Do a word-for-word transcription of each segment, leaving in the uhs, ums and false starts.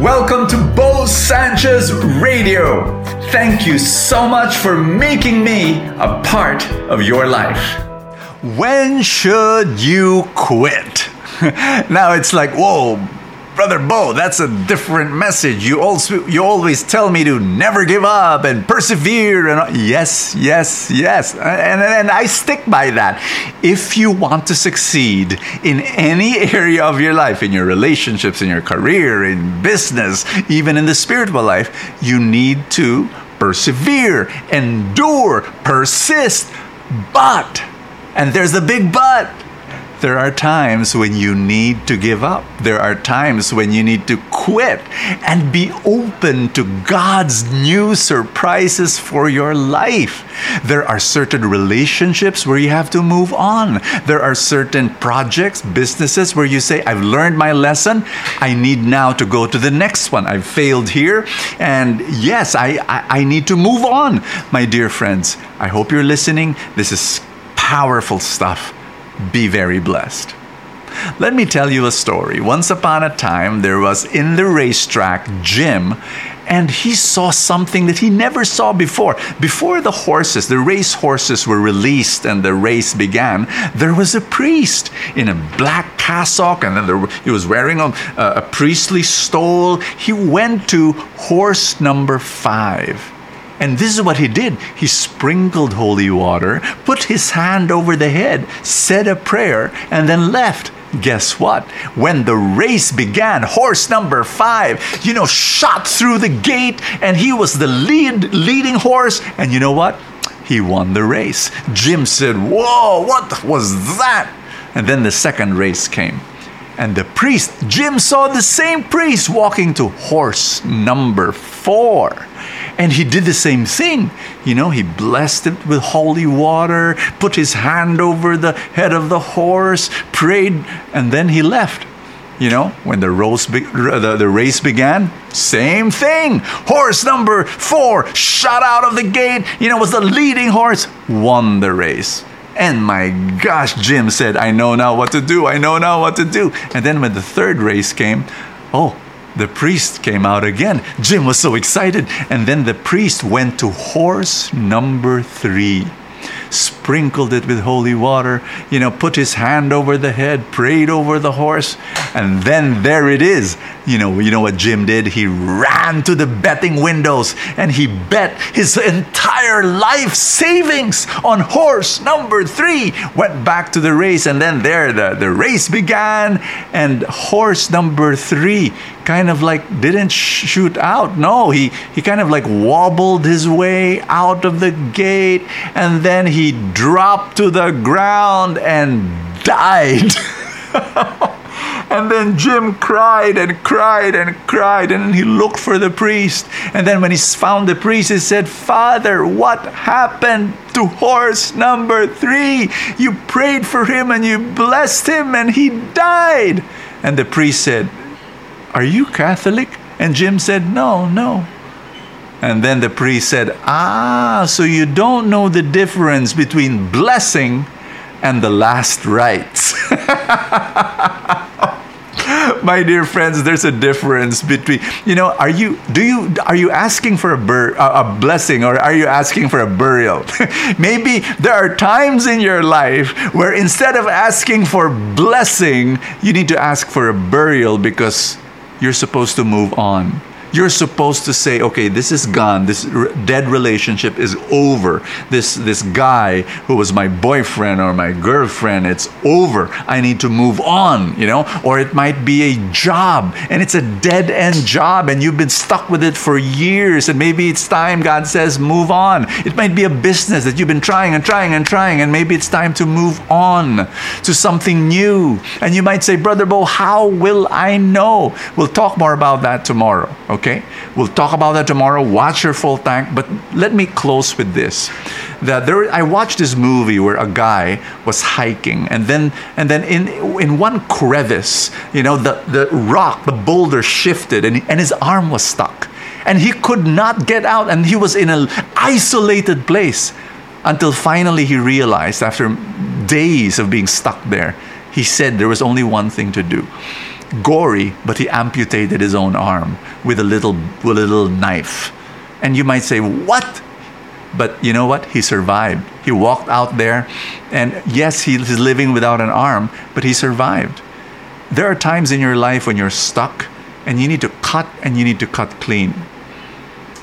Welcome to Bo Sanchez Radio. Thank you so much for making me a part of your life. When should you quit? Now it's like, whoa, Brother Bo, that's a different message. You also you always tell me to never give up and persevere. And yes, yes, yes. And, and I stick by that. If you want to succeed in any area of your life, in your relationships, in your career, in business, even in the spiritual life, you need to persevere, endure, persist. But, and there's the big but, there are times when you need to give up. There are times when you need to quit and be open to God's new surprises for your life. There are certain relationships where you have to move on. There are certain projects, businesses where you say, I've learned my lesson. I need now to go to the next one. I've failed here. And yes, I, I, I need to move on. My dear friends, I hope you're listening. This is powerful stuff. Be very blessed. Let me tell you a story. Once upon a time, there was in the racetrack Jim, and he saw something that he never saw before. Before the horses, the race horses were released and the race began, there was a priest in a black cassock, and then there, he was wearing a, a priestly stole. He went to horse number five. And this is what he did. He sprinkled holy water, put his hand over the head, said a prayer, and then left. Guess what? When the race began, horse number five, you know, shot through the gate, and he was the lead leading horse. And you know what? He won the race. Jim said, whoa, what was that? And then the second race came. And the priest, Jim saw the same priest walking to horse number four. And he did the same thing. You know, he blessed it with holy water, put his hand over the head of the horse, prayed, and then he left. You know, when the race, be- the, the race began, same thing. Horse number four shot out of the gate, you know, was the leading horse, won the race. And my gosh, Jim said, I know now what to do. I know now what to do. And then when the third race came, oh, the priest came out again. Jim was so excited. And then the priest went to horse number three, sprinkled it with holy water, you know, put his hand over the head, prayed over the horse. And then there it is. You know, you know what Jim did? He ran to the betting windows and he bet his entire life savings on horse number three, went back to the race. And then there the, the race began, and horse number three kind of like didn't shoot out. No, he, he kind of like wobbled his way out of the gate, and then he dropped to the ground and died. And then Jim cried and cried and cried, and he looked for the priest. And then when he found the priest, he said, Father, what happened to horse number three? You prayed for him and you blessed him and he died. And the priest said, Are you Catholic? And Jim said, No, no. And then the priest said, Ah, so you don't know the difference between blessing and the last rites. My dear friends, there's a difference between, you know, are you, do you, are you asking for a, bur- a blessing, or are you asking for a burial? Maybe there are times in your life where instead of asking for blessing, you need to ask for a burial, because you're supposed to move on. You're supposed to say, okay, this is gone. This re- dead relationship is over. This this guy who was my boyfriend or my girlfriend, it's over. I need to move on, you know? Or it might be a job, and it's a dead-end job, and you've been stuck with it for years, and maybe it's time, God says, move on. It might be a business that you've been trying and trying and trying, and maybe it's time to move on to something new. And you might say, Brother Bo, how will I know? We'll talk more about that tomorrow, okay? Okay, we'll talk about that tomorrow. Watch your Full Tank. But let me close with this. That there, I watched this movie where a guy was hiking, and then and then in in one crevice, you know, the, the rock, the boulder shifted, and and his arm was stuck, and he could not get out, and he was in an isolated place, until finally he realized, after days of being stuck there, he said there was only one thing to do. gory, but he amputated his own arm with a little with a little knife. And you might say, what? But you know what? He survived. He walked out there, and yes, he's living without an arm, but he survived. There are times in your life when you're stuck, and you need to cut, and you need to cut clean.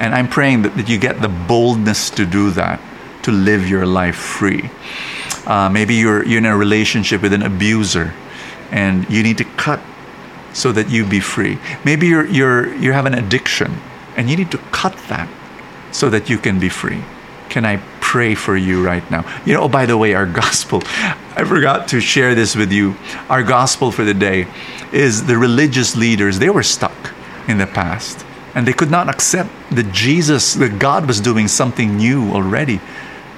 And I'm praying that, that you get the boldness to do that, to live your life free. Uh, maybe you're, you're in a relationship with an abuser, and you need to cut so that you be free. Maybe you're, you're, you have an addiction, and you need to cut that so that you can be free. Can I pray for you right now? You know, oh, by the way, our gospel, I forgot to share this with you. Our gospel for the day is the religious leaders, they were stuck in the past, and they could not accept that Jesus, that God was doing something new already.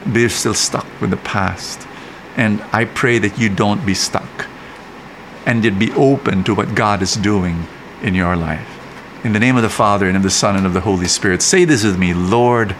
They're still stuck with the past. And I pray that you don't be stuck, and you'd be open to what God is doing in your life. In the name of the Father, and of the Son, and of the Holy Spirit, say this with me: Lord,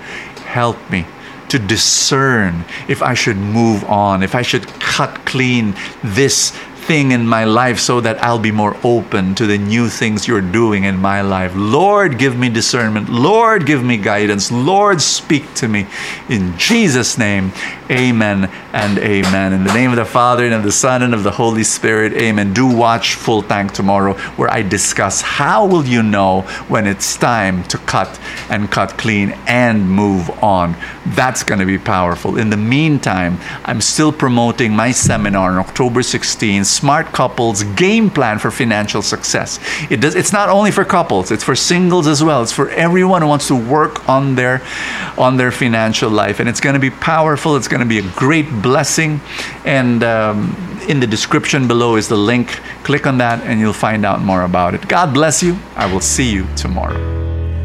help me to discern if I should move on, if I should cut clean this thing in my life so that I'll be more open to the new things you're doing in my life. Lord, give me discernment. Lord, give me guidance. Lord, speak to me. In Jesus' name, amen and amen. In the name of the Father, and of the Son, and of the Holy Spirit, amen. Do watch Full Tank tomorrow, where I discuss how will you know when it's time to cut and cut clean and move on. That's going to be powerful. In the meantime, I'm still promoting my seminar on October sixteenth, Smart Couples Game Plan for Financial Success. It does, it's not only for couples, it's for singles as well. It's for everyone who wants to work on their on their financial life. And it's going to be powerful. It's going to be a great blessing. And um, in the description below is the link. Click on that and you'll find out more about it. God bless you. I will see you tomorrow.